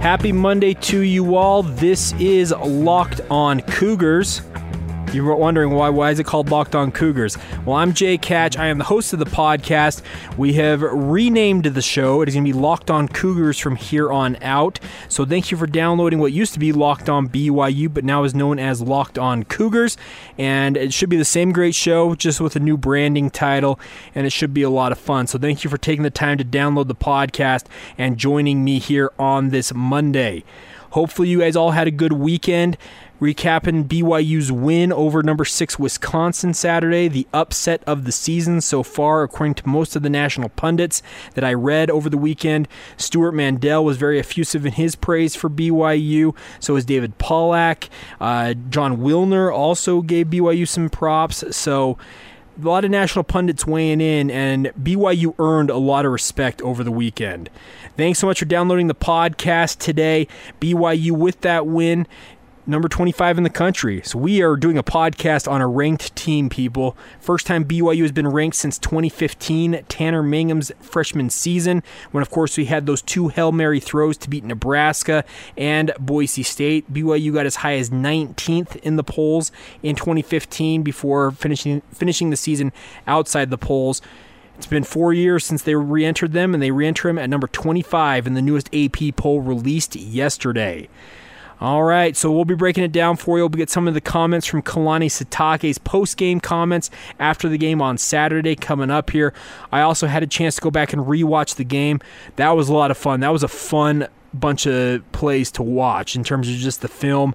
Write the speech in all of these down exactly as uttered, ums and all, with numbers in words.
Happy Monday to you all. This is Locked on Cougars. You were wondering why, why is it called Locked on Cougars? Well, I'm Jay Hatch. I am the host of the podcast. We have renamed the show. It is going to be Locked on Cougars from here on out. So thank you for downloading what used to be Locked on B Y U, but now is known as Locked on Cougars. And it should be the same great show, just with a new branding title, and it should be a lot of fun. So thank you for taking the time to download the podcast and joining me here on this Monday. Hopefully you guys all had a good weekend. Recapping B Y U's win over number six Wisconsin Saturday, the upset of the season so far, according to most of the national pundits that I read over the weekend. Stuart Mandel was very effusive in his praise for B Y U. So was David Pollack. Uh, John Wilner also gave B Y U some props. So a lot of national pundits weighing in, and B Y U earned a lot of respect over the weekend. Thanks so much for downloading the podcast today. B Y U with that win, number twenty-five in the country. So we are doing a podcast on a ranked team, people. First time B Y U has been ranked since twenty fifteen, Tanner Mangum's freshman season, when, of course, we had those two Hail Mary throws to beat Nebraska and Boise State. B Y U got as high as nineteenth in the polls in twenty fifteen before finishing finishing the season outside the polls. It's been four years since they re-entered them, and they re-enter them at number twenty-five in the newest A P poll released yesterday. All right, so we'll be breaking it down for you. We'll get some of the comments from Kalani Sitake's post-game comments after the game on Saturday coming up here. I also had a chance to go back and rewatch the game. That was a lot of fun. That was a fun bunch of plays to watch in terms of just the film.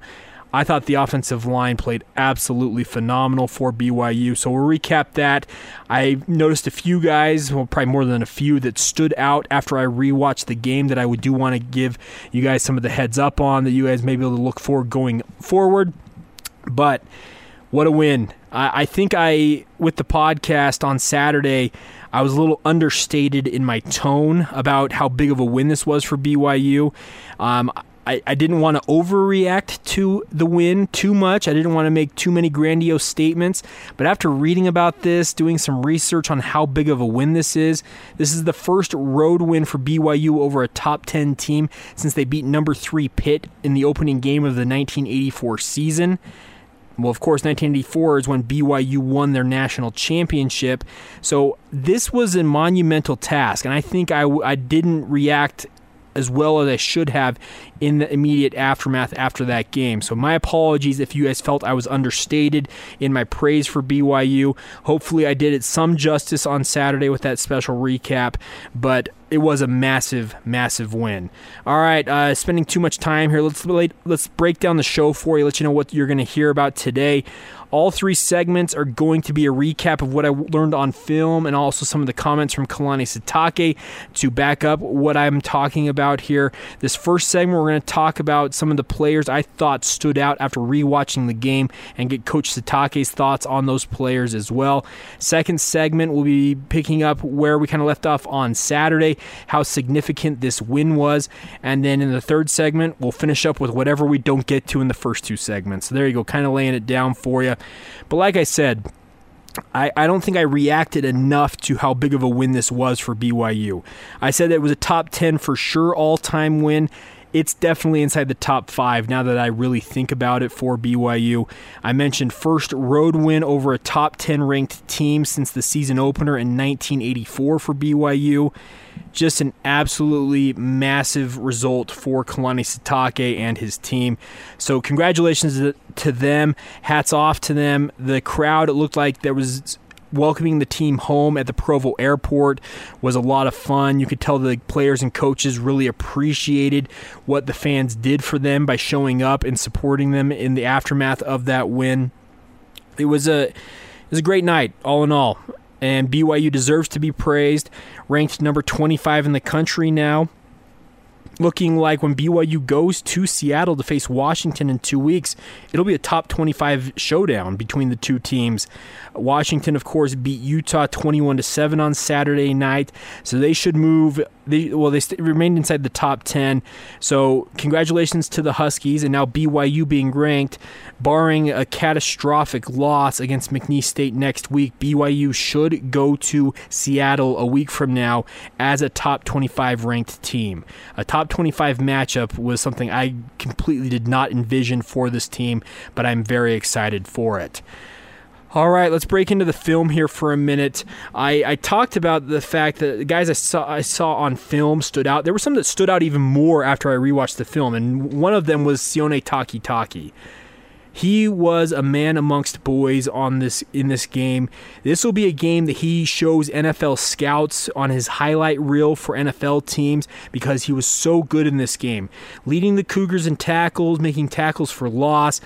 I thought the offensive line played absolutely phenomenal for B Y U, so we'll recap that. I noticed a few guys, well, probably more than a few, that stood out after I rewatched the game that I would do want to give you guys some of the heads up on, that you guys may be able to look for going forward. But what a win. I, I think I, with the podcast on Saturday, I was a little understated in my tone about how big of a win this was for B Y U. Um I didn't want to overreact to the win too much. I didn't want to make too many grandiose statements. But after reading about this, doing some research on how big of a win this is, this is the first road win for B Y U over a top ten team since they beat number three Pitt in the opening game of the nineteen eighty-four season. Well, of course, nineteen eighty-four is when B Y U won their national championship. So this was a monumental task, and I think I, I didn't react as well as I should have in the immediate aftermath after that game. So my apologies if you guys felt I was understated in my praise for B Y U. Hopefully I did it some justice on Saturday with that special recap, but it was a massive, massive win. All right, uh, spending too much time here. Let's let's break down the show for you, let you know what you're going to hear about today. All three segments are going to be a recap of what I learned on film and also some of the comments from Kalani Sitake to back up what I'm talking about here. This first segment, we're going to talk about some of the players I thought stood out after rewatching the game and get Coach Sitake's thoughts on those players as well. Second segment, we'll be picking up where we kind of left off on Saturday, how significant this win was. And then in the third segment, we'll finish up with whatever we don't get to in the first two segments. So there you go, kind of laying it down for you. But like I said, I, I don't think I reacted enough to how big of a win this was for B Y U. I said that it was a top ten for sure all-time win. It's definitely inside the top five now that I really think about it for B Y U. I mentioned first road win over a top ten ranked team since the season opener in nineteen eighty-four for B Y U. Just an absolutely massive result for Kalani Sitake and his team. So congratulations to them. Hats off to them. The crowd, it looked like there was welcoming the team home at the Provo airport was a lot of fun. You could tell the players and coaches really appreciated what the fans did for them by showing up and supporting them in the aftermath of that win. It was a, it was a great night, all in all. And B Y U deserves to be praised. Ranked number twenty-five in the country now. looking like when B Y U goes to Seattle to face Washington in two weeks, it'll be a top twenty-five showdown between the two teams. Washington, of course, beat Utah twenty-one to seven on Saturday night, so they should move. They, well, they st- remained inside the top ten, so congratulations to the Huskies, and now B Y U being ranked, barring a catastrophic loss against McNeese State next week, B Y U should go to Seattle a week from now as a top twenty-five ranked team. A top twenty-five matchup was something I completely did not envision for this team, but I'm very excited for it. All right, let's break into the film here for a minute. I, I talked about the fact that the guys I saw I saw on film stood out. There were some that stood out even more after I rewatched the film, and one of them was Sione Takitaki. He was a man amongst boys on this in this game. This will be a game that he shows N F L scouts on his highlight reel for N F L teams because he was so good in this game, leading the Cougars in tackles, making tackles for loss.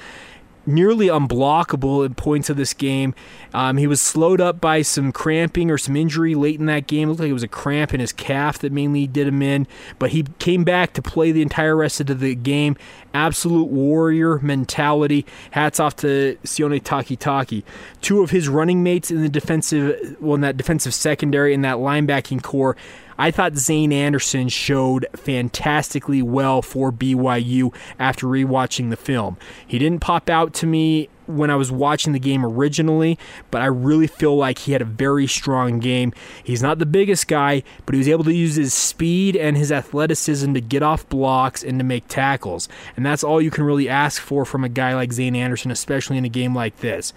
Nearly unblockable at points of this game. Um, he was slowed up by some cramping or some injury late in that game. It looked like it was a cramp in his calf that mainly did him in, but he came back to play the entire rest of the game. Absolute warrior mentality. Hats off to Sione Takitaki. Two of his running mates in the defensive, well, in that defensive secondary and that linebacking core, I thought Zane Anderson showed fantastically well for B Y U after rewatching the film. He didn't pop out to me when I was watching the game originally, but I really feel like he had a very strong game. He's not the biggest guy, but he was able to use his speed and his athleticism to get off blocks and to make tackles. And that's all you can really ask for from a guy like Zane Anderson, especially in a game like this.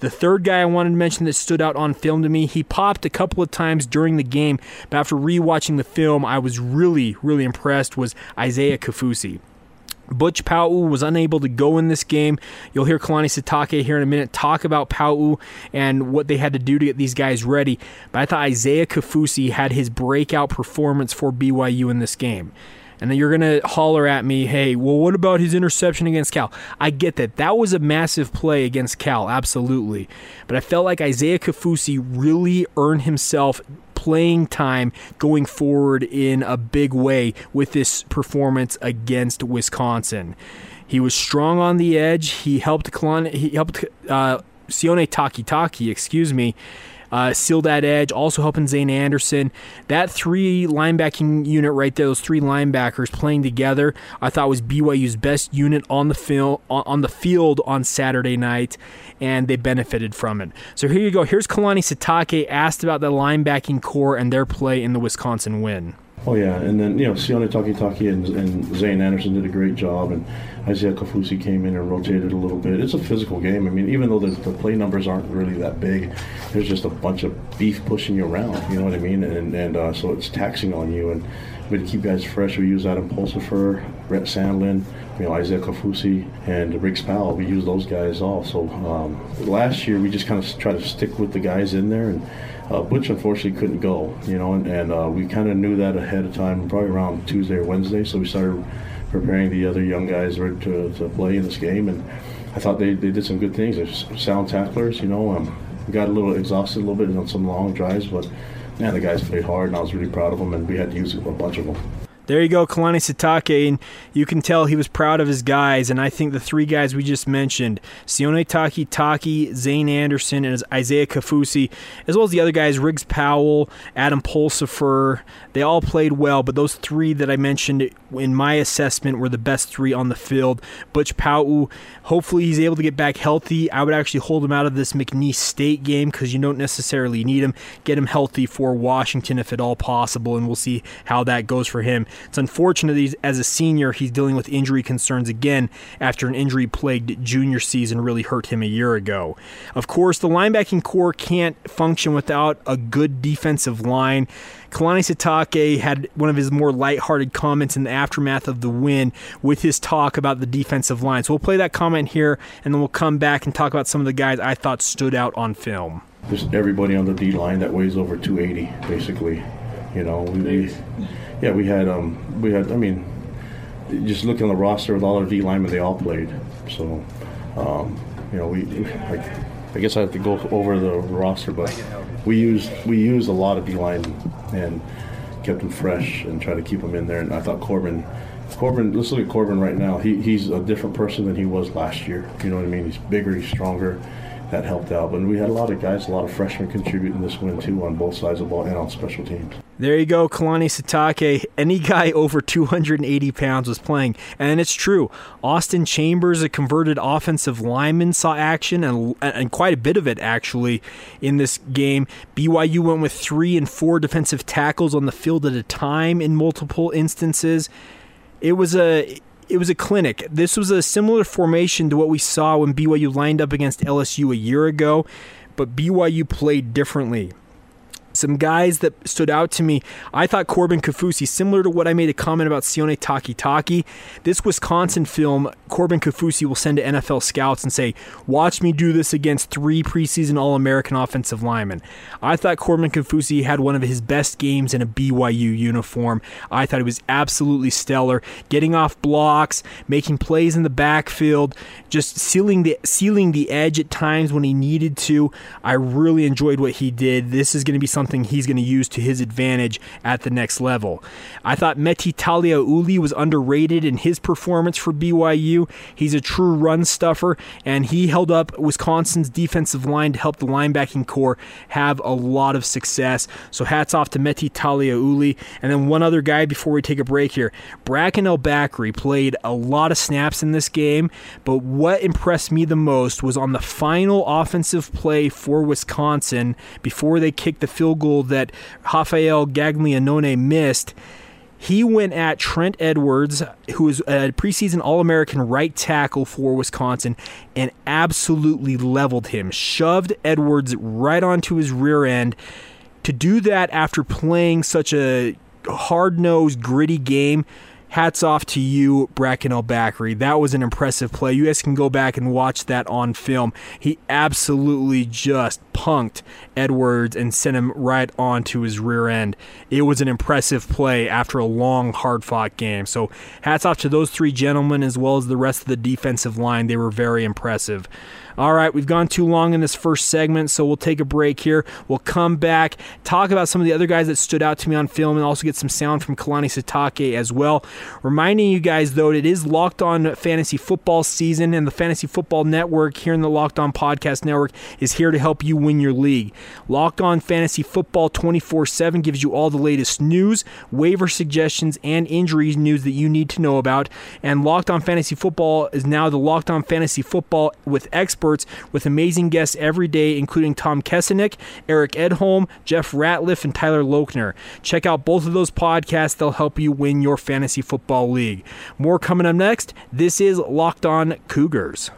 The third guy I wanted to mention that stood out on film to me, he popped a couple of times during the game, but after rewatching the film, I was really, really impressed, was Isaiah Kaufusi. Butch Pau was unable to go in this game. You'll hear Kalani Sitake here in a minute talk about Pau and what they had to do to get these guys ready, but I thought Isaiah Kaufusi had his breakout performance for B Y U in this game. And then you're going to holler at me, hey, well, what about his interception against Cal? I get that. That was a massive play against Cal, absolutely. But I felt like Isaiah Kaufusi really earned himself playing time going forward in a big way with this performance against Wisconsin. He was strong on the edge. He helped Kalani, he helped uh, Sione Takitaki, excuse me, Uh, seal that edge, also helping Zane Anderson. That three linebacking unit right there, those three linebackers playing together, I thought was B Y U's best unit on the field on the field on Saturday night, and they benefited from it. So here you go. Here's Kalani Sitake asked about the linebacking core and their play in the Wisconsin win. Oh yeah, and then you know Sione Takitaki and, and Zane Anderson did a great job, and Isaiah Kaufusi came in and rotated a little bit. It's a physical game. I mean, even though the, the play numbers aren't really that big, there's just a bunch of beef pushing you around. You know what I mean? And and uh, so it's taxing on you. And we to keep guys fresh. We use Adam Pulsifer, Brett Sandlin, you know Isaiah Kaufusi, and Riggs Powell. We use those guys also. Um, last year we just kind of tried to stick with the guys in there and. Uh, Butch unfortunately couldn't go, you know, and, and uh, we kind of knew that ahead of time, probably around Tuesday or Wednesday. So we started preparing the other young guys ready to, to play in this game, and I thought they, they did some good things. They're sound tacklers, you know. Um, got a little exhausted a little bit on some long drives, but yeah, the guys played hard, and I was really proud of them, and we had to use a bunch of them. There you go, Kalani Sitake, and you can tell he was proud of his guys, and I think the three guys we just mentioned, Sione Takitaki, Zane Anderson, and Isaiah Kaufusi, as well as the other guys, Riggs Powell, Adam Pulsifer, they all played well, but those three that I mentioned in my assessment were the best three on the field. Butch Pau, hopefully he's able to get back healthy. I would actually hold him out of this McNeese State game because you don't necessarily need him. Get him healthy for Washington if at all possible, and we'll see how that goes for him. It's unfortunate that as a senior, he's dealing with injury concerns again after an injury-plagued junior season really hurt him a year ago. Of course, the linebacking core can't function without a good defensive line. Kalani Sitake had one of his more lighthearted comments in the aftermath of the win with his talk about the defensive line. So we'll play that comment here, and then we'll come back and talk about some of the guys I thought stood out on film. Just everybody on the D-line that weighs over two eighty, basically. You know, we... Yeah, we had, um, we had. I mean, just look on the roster with all our D linemen, they all played. So, um, you know, we. I, I guess I have to go over the roster, but we used we used a lot of D linemen, and kept him fresh and tried to keep him in there. And I thought Corbin, Corbin, let's look at Corbin right now. He he's a different person than he was last year. You know what I mean? He's bigger, he's stronger. That helped out. But we had a lot of guys, a lot of freshmen contributing this win, too, on both sides of the ball and on special teams. There you go, Kalani Sitake. Any guy over two hundred eighty pounds was playing. And it's true. Austin Chambers, a converted offensive lineman, saw action, and, and quite a bit of it, actually, in this game. B Y U went with three and four defensive tackles on the field at a time in multiple instances. It was a... It was a clinic. This was a similar formation to what we saw when B Y U lined up against L S U a year ago, but B Y U played differently. Some guys that stood out to me, I thought Corbin Kaufusi, similar to what I made a comment about Sione Takitaki, this Wisconsin film, Corbin Kaufusi will send to N F L scouts and say, watch me do this against three preseason All-American offensive linemen. I thought Corbin Kaufusi had one of his best games in a B Y U uniform. I thought he was absolutely stellar, getting off blocks, making plays in the backfield, just sealing the, sealing the edge at times when he needed to. I really enjoyed what he did. This is going to be something something he's going to use to his advantage at the next level. I thought Meti Taliauli was underrated in his performance for B Y U. He's a true run stuffer, and he held up Wisconsin's defensive line to help the linebacking core have a lot of success. So hats off to Meti Taliauli. And then one other guy before we take a break here. Bracken El-Bakri played a lot of snaps in this game, but what impressed me the most was on the final offensive play for Wisconsin before they kicked the field goal that Rafael Gagliannone missed. He went at Trent Edwards, who is a preseason All-American right tackle for Wisconsin, and absolutely leveled him, shoved Edwards right onto his rear end. To do that after playing such a hard-nosed, gritty game, hats off to you, Bracken El-Bakri. That was an impressive play. You guys can go back and watch that on film. He absolutely just punked Edwards and sent him right on to his rear end. It was an impressive play after a long, hard-fought game. So hats off to those three gentlemen as well as the rest of the defensive line. They were very impressive. All right, we've gone too long in this first segment, so we'll take a break here. We'll come back, talk about some of the other guys that stood out to me on film, and also get some sound from Kalani Sitake as well. Reminding you guys, though, it is Locked On Fantasy Football season, and the Fantasy Football Network here in the Locked On Podcast Network is here to help you win your league. Locked On Fantasy Football twenty-four seven gives you all the latest news, waiver suggestions, and injury news that you need to know about. And Locked On Fantasy Football is now the Locked On Fantasy Football with experts. With amazing guests every day, including Tom Kesenick, Eric Edholm, Jeff Ratliff, and Tyler Lochner. Check out both of those podcasts. They'll help you win your fantasy football league. More coming up next. This is Locked On Cougars.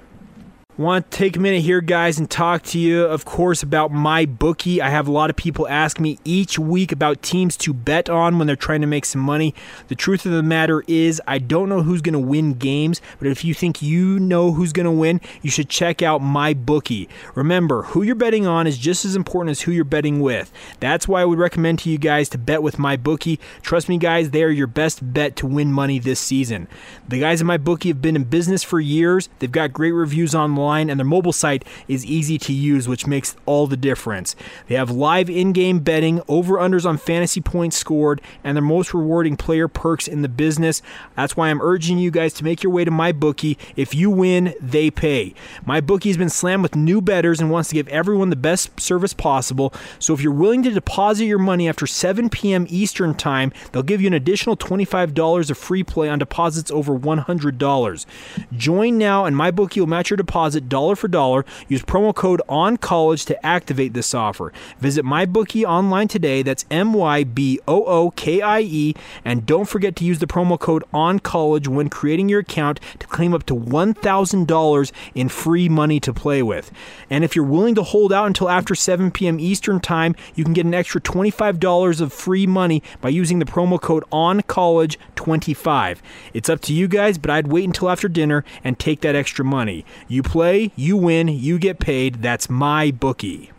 Want to take a minute here, guys, and talk to you, of course, about MyBookie. I have a lot of people ask me each week about teams to bet on when they're trying to make some money. The truth of the matter is I don't know who's going to win games, but if you think you know who's going to win, you should check out MyBookie. Remember, who you're betting on is just as important as who you're betting with. That's why I would recommend to you guys to bet with MyBookie. Trust me, guys, they are your best bet to win money this season. The guys at MyBookie have been in business for years. They've got great reviews online. Line and their mobile site is easy to use, which makes all the difference. They have live in-game betting, over-unders on fantasy points scored, and their most rewarding player perks in the business. That's why I'm urging you guys to make your way to MyBookie. If you win, they pay. MyBookie has been slammed with new bettors and wants to give everyone the best service possible. So if you're willing to deposit your money after seven p.m. Eastern time, they'll give you an additional twenty-five dollars of free play on deposits over one hundred dollars. Join now, and MyBookie will match your deposit dollar for dollar. Use promo code ONCOLLEGE to activate this offer. Visit MyBookie online today. That's M Y B O O K I E. And don't forget to use the promo code ONCOLLEGE when creating your account to claim up to one thousand dollars in free money to play with. And if you're willing to hold out until after seven p.m. Eastern time, you can get an extra twenty-five dollars of free money by using the promo code ONCOLLEGE twenty-five. It's up to you guys, but I'd wait until after dinner and take that extra money. You play, you win, you get paid. That's MyBookie.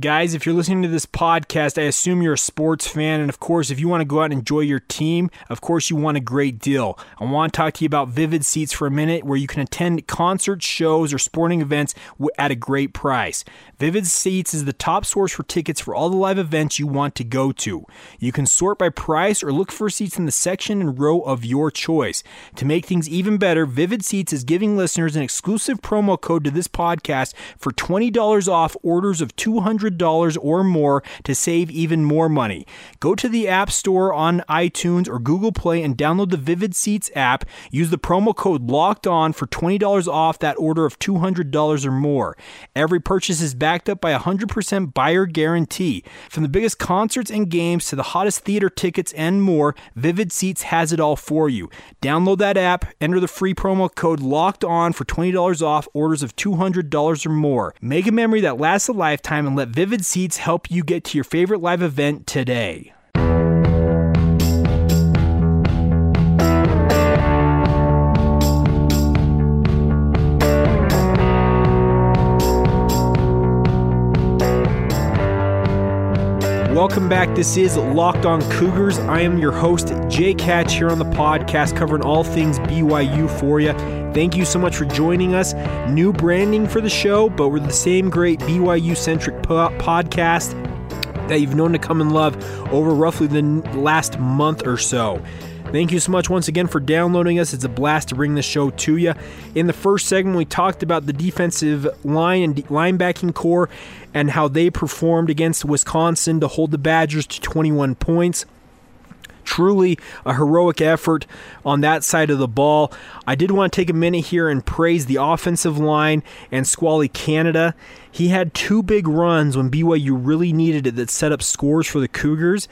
Guys, if you're listening to this podcast, I assume you're a sports fan, and of course, if you want to go out and enjoy your team, of course, you want a great deal. I want to talk to you about Vivid Seats for a minute, where you can attend concert shows or sporting events at a great price. Vivid Seats is the top source for tickets for all the live events you want to go to. You can sort by price or look for seats in the section and row of your choice. To make things even better, Vivid Seats is giving listeners an exclusive promo code to this podcast for twenty dollars off orders of two hundred dollars one hundred dollars or more to save even more money. Go to the App Store on iTunes or Google Play and download the Vivid Seats app. Use the promo code Locked On for twenty dollars off that order of two hundred dollars or more. Every purchase is backed up by a one hundred percent buyer guarantee. From the biggest concerts and games to the hottest theater tickets and more, Vivid Seats has it all for you. Download that app, enter the free promo code Locked On for twenty dollars off orders of two hundred dollars or more. Make a memory that lasts a lifetime and let Vivid Seats help you get to your favorite live event today. Welcome back. This is Locked on Cougars. I am your host, Jay Hatch, here on the podcast covering all things B Y U for you. Thank you so much for joining us. New branding for the show, but we're the same great B Y U-centric po- podcast that you've known to come and love over roughly the last month or so. Thank you so much once again for downloading us. It's a blast to bring this show to you. In the first segment, we talked about the defensive line and linebacking core and how they performed against Wisconsin to hold the Badgers to twenty-one points. Truly a heroic effort on that side of the ball. I did want to take a minute here and praise the offensive line and Squally Canada. He had two big runs when B Y U really needed it that set up scores for the Cougars.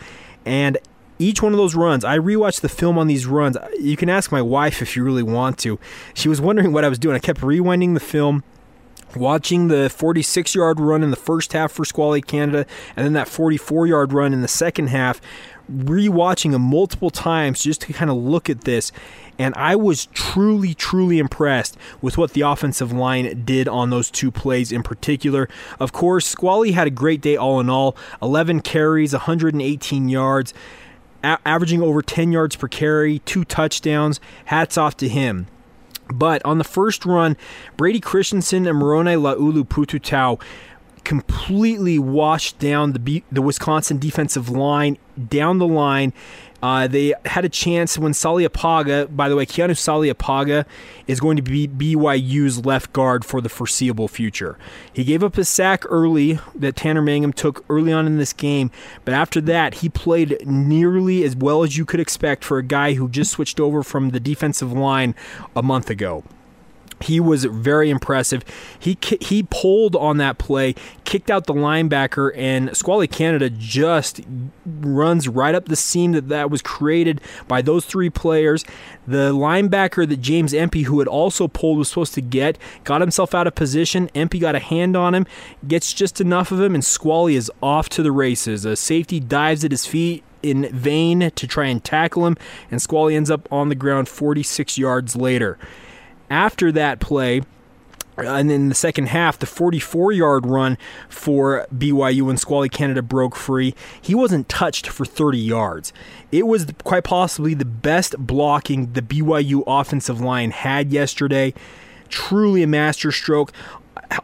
And each one of those runs, I rewatched the film on these runs. You can ask my wife if you really want to. She was wondering what I was doing. I kept rewinding the film, watching the forty-six-yard run in the first half for Squally Canada, and then that forty-four-yard run in the second half, rewatching them multiple times just to kind of look at this. And I was truly, truly impressed with what the offensive line did on those two plays in particular. Of course, Squally had a great day all in all. eleven carries, one hundred eighteen yards, averaging over ten yards per carry, two touchdowns. Hats off to him. But on the first run, Brady Christensen and Moroni Laulu-Pututau completely washed down the B- the Wisconsin defensive line, down the line. Uh, they had a chance when Saliapaga, by the way, Keanu Saliapaga is going to be B Y U's left guard for the foreseeable future. He gave up a sack early that Tanner Mangum took early on in this game, but after that, he played nearly as well as you could expect for a guy who just switched over from the defensive line a month ago. He was very impressive. He he pulled on that play, kicked out the linebacker, and Squally Canada just runs right up the seam that, that was created by those three players. The linebacker that James Empey, who had also pulled, was supposed to get, got himself out of position. Empey got a hand on him, gets just enough of him, and Squally is off to the races. A safety dives at his feet in vain to try and tackle him, and Squally ends up on the ground forty-six yards later. After that play, and in the second half, the forty-four-yard run for B Y U when Squally Canada broke free, he wasn't touched for thirty yards. It was quite possibly the best blocking the B Y U offensive line had yesterday. Truly a masterstroke.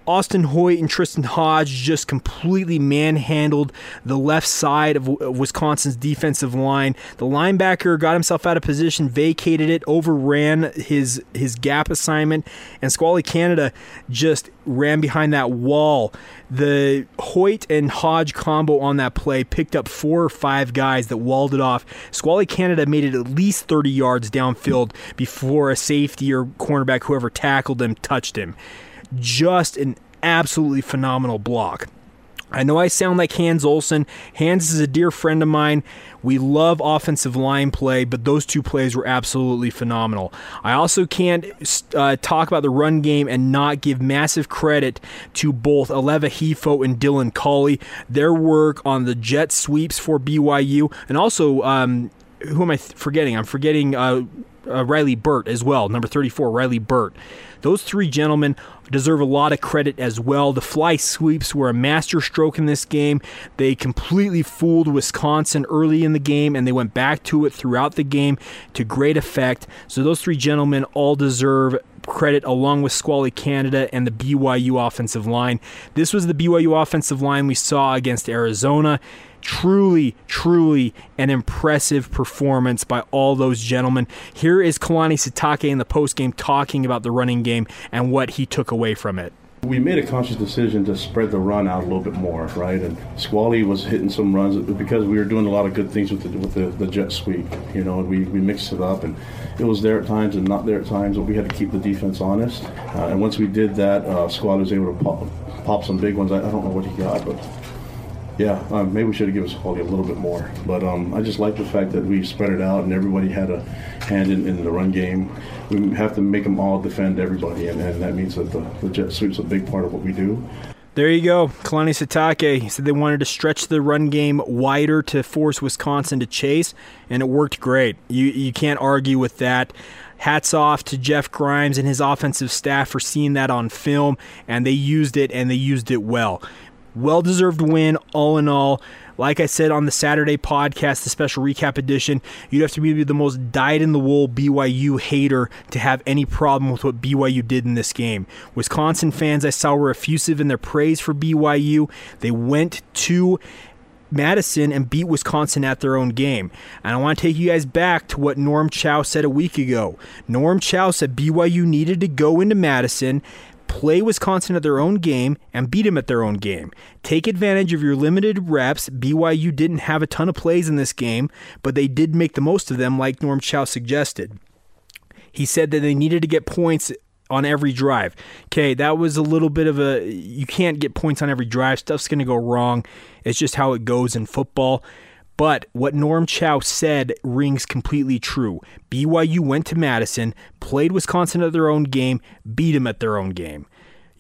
Austin Hoyt and Tristan Hodge just completely manhandled the left side of Wisconsin's defensive line. The linebacker got himself out of position, vacated it, overran his his gap assignment, and Squally Canada just ran behind that wall. The Hoyt and Hodge combo on that play picked up four or five guys that walled it off. Squally Canada made it at least thirty yards downfield before a safety or cornerback, whoever tackled him, touched him. Just an absolutely phenomenal block. I know I sound like Hans Olsen. Hans is a dear friend of mine. We love offensive line play, but those two plays were absolutely phenomenal. I also can't uh, talk about the run game and not give massive credit to both Aleva Hifo and Dylan Colley. Their work on the jet sweeps for B Y U, and also, um, who am I th- forgetting? I'm forgetting... Uh, uh, Riley Burt as well, number thirty-four, Riley Burt. Those three gentlemen deserve a lot of credit as well. The fly sweeps were a master stroke in this game. They completely fooled Wisconsin early in the game, and they went back to it throughout the game to great effect. So those three gentlemen all deserve credit, along with Squally Canada and the B Y U offensive line. This was the B Y U offensive line we saw against Arizona. Truly, truly an impressive performance by all those gentlemen. Here is Kalani Sitake in the postgame talking about the running game and what he took away from it. We made a conscious decision to spread the run out a little bit more, right? And Squally was hitting some runs because we were doing a lot of good things with the, with the, the jet sweep. You know, we, we mixed it up, and it was there at times and not there at times, but we had to keep the defense honest. Uh, and once we did that, uh, Squally was able to pop, pop some big ones. I, I don't know what he got, but... Yeah, um, maybe we should have given Squally a little bit more. But um, I just like the fact that we spread it out and everybody had a hand in, in the run game. We have to make them all defend everybody, and, and that means that the, the jet sweep's a big part of what we do. There you go. Kalani Sitake, he said they wanted to stretch the run game wider to force Wisconsin to chase, and it worked great. You you can't argue with that. Hats off to Jeff Grimes and his offensive staff for seeing that on film, and they used it, and they used it well. Well-deserved win, all in all. Like I said on the Saturday podcast, the special recap edition, you'd have to be the most dyed-in-the-wool B Y U hater to have any problem with what B Y U did in this game. Wisconsin fans I saw were effusive in their praise for B Y U. They went to Madison and beat Wisconsin at their own game. And I want to take you guys back to what Norm Chow said a week ago. Norm Chow said B Y U needed to go into Madison, play Wisconsin at their own game, and beat them at their own game. Take advantage of your limited reps. B Y U didn't have a ton of plays in this game, but they did make the most of them, like Norm Chow suggested. He said that they needed to get points on every drive. Okay, that was a little bit of a, you can't get points on every drive. Stuff's going to go wrong. It's just how it goes in football. But what Norm Chow said rings completely true. B Y U went to Madison, played Wisconsin at their own game, beat them at their own game.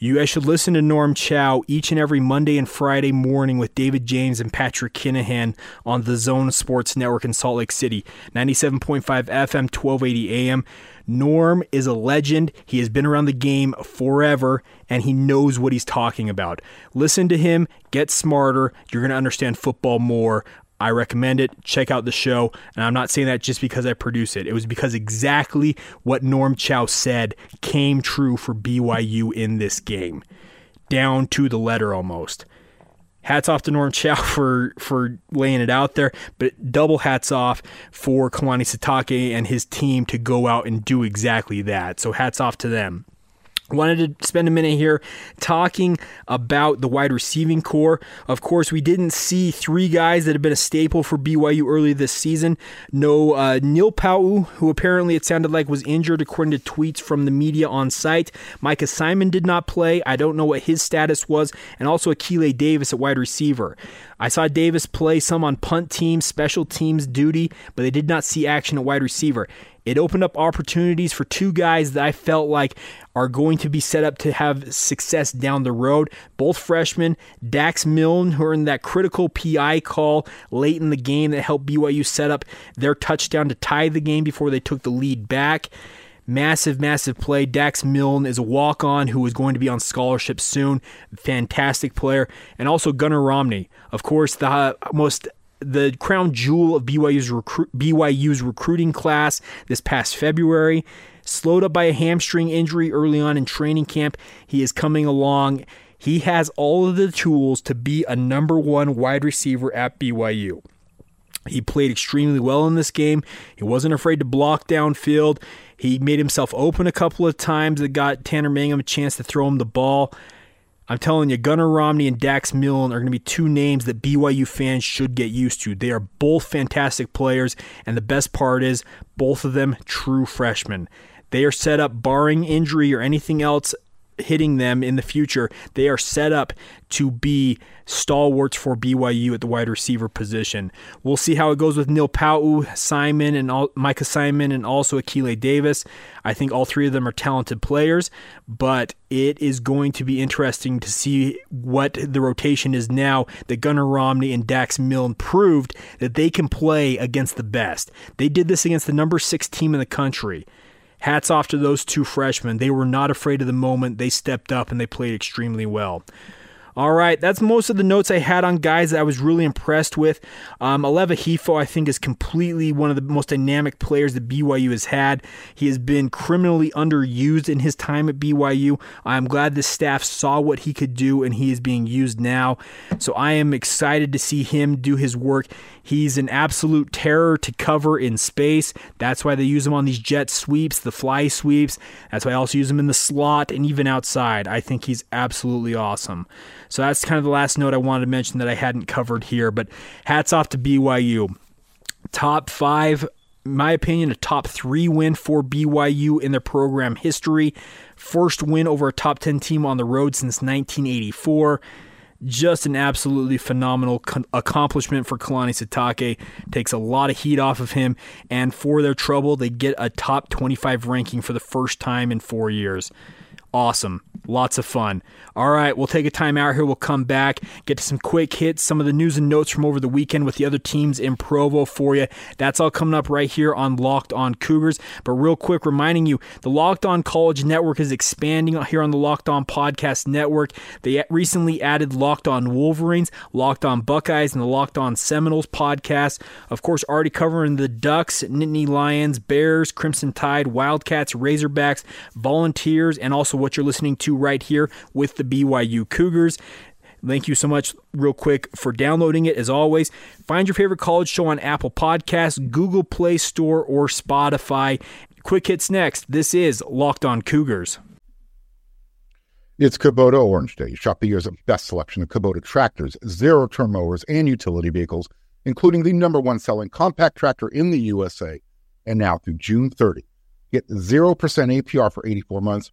You guys should listen to Norm Chow each and every Monday and Friday morning with David James and Patrick Kinahan on the Zone Sports Network in Salt Lake City, ninety-seven point five F M, twelve eighty A M. Norm is a legend. He has been around the game forever, and he knows what he's talking about. Listen to him. Get smarter. You're going to understand football more. I recommend it. Check out the show. And I'm not saying that just because I produce it. It was because exactly what Norm Chow said came true for B Y U in this game. Down to the letter almost. Hats off to Norm Chow for, for laying it out there. But double hats off for Kalani Sitake and his team to go out and do exactly that. So hats off to them. Wanted to spend a minute here talking about the wide receiving core. Of course, we didn't see three guys that have been a staple for B Y U early this season. No uh, Neil Pau, who apparently it sounded like was injured according to tweets from the media on site. Micah Simon did not play. I don't know what his status was. And also Akile Davis at wide receiver. I saw Davis play some on punt team, special teams duty, but they did not see action at wide receiver. It opened up opportunities for two guys that I felt like are going to be set up to have success down the road. Both freshmen, Dax Milne, who earned that critical P I call late in the game that helped B Y U set up their touchdown to tie the game before they took the lead back. Massive, massive play. Dax Milne is a walk-on who is going to be on scholarship soon. Fantastic player. And also Gunnar Romney. Of course, the most... the crown jewel of B Y U's, recru- B Y U's recruiting class this past February. Slowed up by a hamstring injury early on in training camp. He is coming along. He has all of the tools to be a number one wide receiver at B Y U. He played extremely well in this game. He wasn't afraid to block downfield. He made himself open a couple of times that got Tanner Mangum a chance to throw him the ball. I'm telling you, Gunnar Romney and Dax Milne are going to be two names that B Y U fans should get used to. They are both fantastic players, and the best part is both of them true freshmen. They are set up, barring injury or anything else hitting them in the future, they are set up to be stalwarts for B Y U at the wide receiver position. We'll see how it goes with Neil Pau, Simon, and all, Micah Simon, and also Akile Davis. I think all three of them are talented players, but it is going to be interesting to see what the rotation is now that Gunnar Romney and Dax Milne proved that they can play against the best. They did this against the number six team in the country. Hats off to those two freshmen. They were not afraid of the moment. They stepped up and they played extremely well. All right, that's most of the notes I had on guys that I was really impressed with. Um, Aleva Hifo, I think, is completely one of the most dynamic players that B Y U has had. He has been criminally underused in his time at B Y U. I'm glad the staff saw what he could do, and he is being used now. So I am excited to see him do his work. He's an absolute terror to cover in space. That's why they use him on these jet sweeps, the fly sweeps. That's why I also use him in the slot and even outside. I think he's absolutely awesome. So that's kind of the last note I wanted to mention that I hadn't covered here, but hats off to B Y U. Top five, in my opinion, a top three win for B Y U in their program history. First win over a top ten team on the road since nineteen eighty-four. Just an absolutely phenomenal accomplishment for Kalani Sitake. Takes a lot of heat off of him, and for their trouble, they get a top twenty-five ranking for the first time in four years. Awesome. Lots of fun. All right, we'll take a time out here. We'll come back, get to some quick hits, some of the news and notes from over the weekend with the other teams in Provo for you. That's all coming up right here on Locked on Cougars. But real quick, reminding you, the Locked on College Network is expanding here on the Locked on Podcast Network. They recently added Locked on Wolverines, Locked on Buckeyes, and the Locked on Seminoles podcast. Of course, already covering the Ducks, Nittany Lions, Bears, Crimson Tide, Wildcats, Razorbacks, Volunteers, and also what you're listening to right here with the B Y U Cougars. Thank you so much, real quick, for downloading it. As always, find your favorite college show on Apple Podcasts, Google Play Store, or Spotify. Quick hits next. This is Locked on Cougars. It's Kubota Orange Day. Shop the year's best selection of Kubota tractors, zero-turn mowers, and utility vehicles, including the number one selling compact tractor in the U S A. And now through June thirtieth, get zero percent A P R for eighty-four months,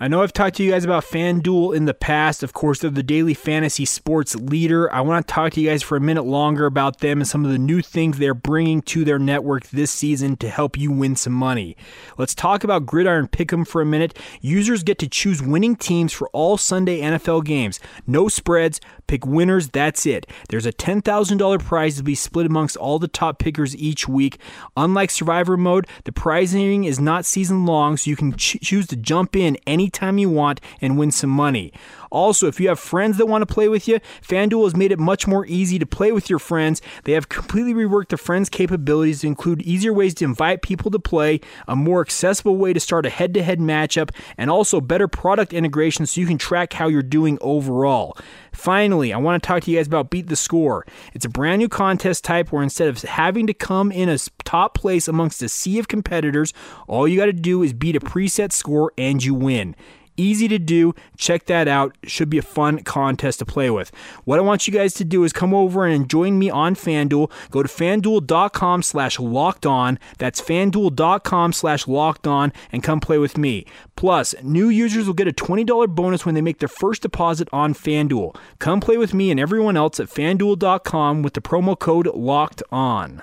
I know I've talked to you guys about FanDuel in the past. Of course, they're the daily fantasy sports leader. I want to talk to you guys for a minute longer about them and some of the new things they're bringing to their network this season to help you win some money. Let's talk about Gridiron Pick'em for a minute. Users get to choose winning teams for all Sunday N F L games. No spreads. Pick winners. That's it. There's a ten thousand dollars prize to be split amongst all the top pickers each week. Unlike Survivor Mode, the prizing is not season long, so you can ch- choose to jump in any time you want and win some money. Also, if you have friends that want to play with you, FanDuel has made it much more easy to play with your friends. They have completely reworked the friends' capabilities to include easier ways to invite people to play, a more accessible way to start a head-to-head matchup, and also better product integration so you can track how you're doing overall. Finally, I want to talk to you guys about Beat the Score. It's a brand new contest type where instead of having to come in a top place amongst a sea of competitors, all you got to do is beat a preset score and you win. Easy to do. Check that out. Should be a fun contest to play with. What I want you guys to do is come over and join me on FanDuel. Go to FanDuel.com slash locked on. That's FanDuel.com slash locked on and come play with me. Plus, new users will get a twenty dollars bonus when they make their first deposit on FanDuel. Come play with me and everyone else at FanDuel dot com with the promo code locked on.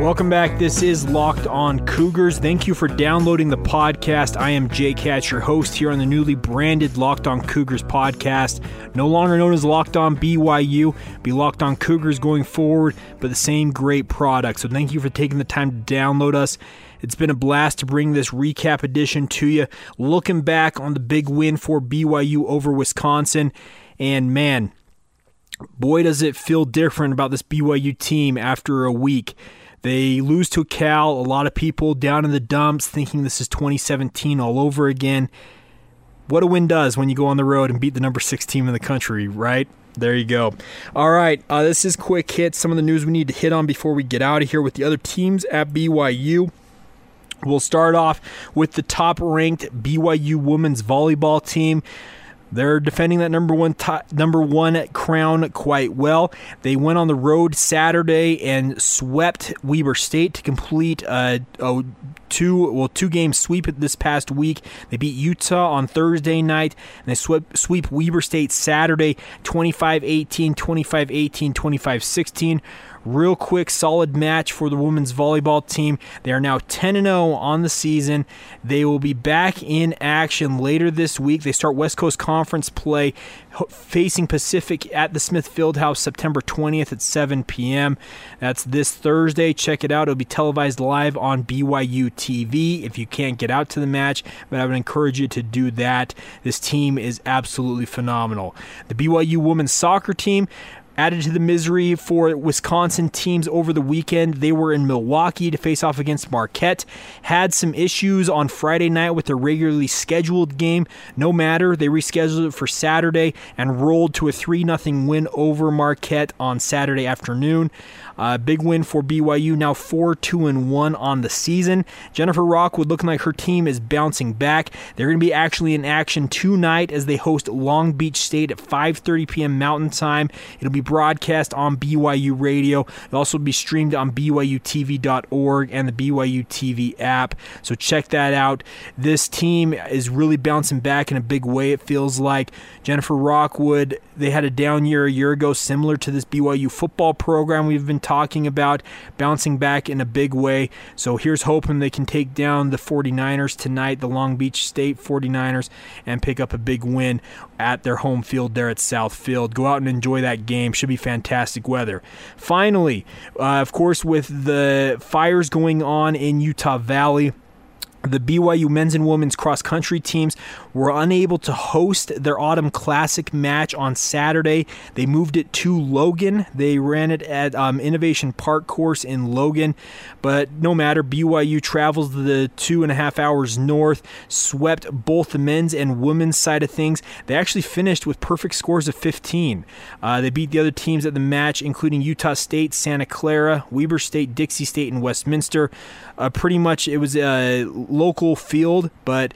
Welcome back. This is Locked on Cougars. Thank you for downloading the podcast. I am Jay Hatch, your host here on the newly branded Locked on Cougars podcast. No longer known as Locked on B Y U. Be Locked on Cougars going forward, but the same great product. So thank you for taking the time to download us. It's been a blast to bring this recap edition to you. Looking back on the big win for B Y U over Wisconsin. And man, boy does it feel different about this B Y U team after a week. They lose to Cal, a lot of people down in the dumps thinking this is twenty seventeen all over again. what a win does when you go on the road and beat the number six team in the country, right? There you go. All right, uh, this is Quick Hit. Some of the news we need to hit on before we get out of here with the other teams at B Y U. We'll start off with the top-ranked B Y U women's volleyball team. They're defending that number one top, number one crown quite well. They went on the road Saturday and swept Weber State to complete a, a two well two game sweep this past week. They beat Utah on Thursday night and they sweep sweep Weber State Saturday twenty-five eighteen, twenty-five eighteen, twenty-five sixteen. Real quick, solid match for the women's volleyball team. They are now ten and oh on the season. They will be back in action later this week. They start West Coast Conference play facing Pacific at the Smith Fieldhouse September twentieth at seven p.m. That's this Thursday. Check it out. It'll be televised live on B Y U T V if you can't get out to the match, but I would encourage you to do that. This team is absolutely phenomenal. The B Y U women's soccer team added to the misery for Wisconsin teams over the weekend. They were in Milwaukee to face off against Marquette. Had some issues on Friday night with their regularly scheduled game. No matter, they rescheduled it for Saturday and rolled to a three nothing win over Marquette on Saturday afternoon. Uh, big win for B Y U, now four two and one on the season. Jennifer Rockwood looking like her team is bouncing back. They're going to be actually in action tonight as they host Long Beach State at five thirty p.m. Mountain Time. It'll be broadcast on B Y U Radio. It'll also be streamed on B Y U T V dot org and the B Y U T V app. So check that out. This team is really bouncing back in a big way, it feels like. Jennifer Rockwood, they had a down year a year ago, similar to this B Y U football program we've been talking about, bouncing back in a big way. So here's hoping they can take down the 49ers tonight, the Long Beach State 49ers, and pick up a big win at their home field there at South Field. Go out and enjoy that game. Should be fantastic weather. Finally, uh, of course, with the fires going on in Utah Valley, the B Y U men's and women's cross-country teams were unable to host their Autumn Classic match on Saturday. They moved it to Logan. They ran it at um, Innovation Park Course in Logan. But no matter, B Y U travels the two and a half hours north, swept both the men's and women's side of things. They actually finished with perfect scores of fifteen. Uh, they beat the other teams at the match, including Utah State, Santa Clara, Weber State, Dixie State, and Westminster. Uh, pretty much it was a uh, local field, but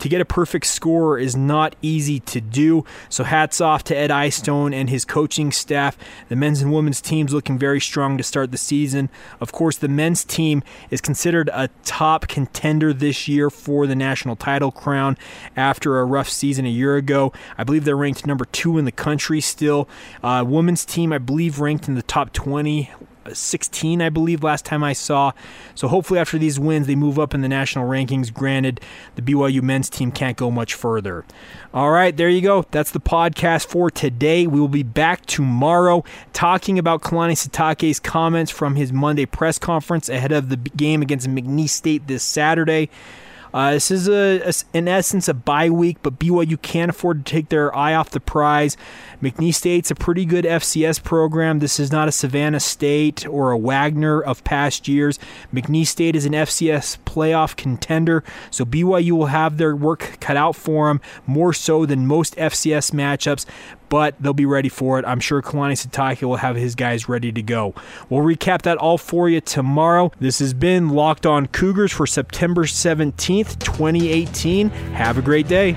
to get a perfect score is not easy to do. So hats off to Ed Eyestone and his coaching staff. The men's and women's teams looking very strong to start the season. Of course, the men's team is considered a top contender this year for the national title crown after a rough season a year ago. I believe they're ranked number two in the country still. Uh, women's team, I believe, ranked in the top twenty. sixteen, I believe, last time I saw. So hopefully after these wins, they move up in the national rankings. Granted, the B Y U men's team can't go much further. All right, there you go. That's the podcast for today. We will be back tomorrow talking about Kalani Sitake's comments from his Monday press conference ahead of the game against McNeese State this Saturday. Uh, this is, a, a, in essence, a bye week, but B Y U can't afford to take their eye off the prize. McNeese State's a pretty good F C S program. This is not a Savannah State or a Wagner of past years. McNeese State is an F C S playoff contender, so B Y U will have their work cut out for them, more so than most F C S matchups, but they'll be ready for it. I'm sure Kalani Sitake will have his guys ready to go. We'll recap that all for you tomorrow. This has been Locked On Cougars for September seventeenth, twenty eighteen. Have a great day.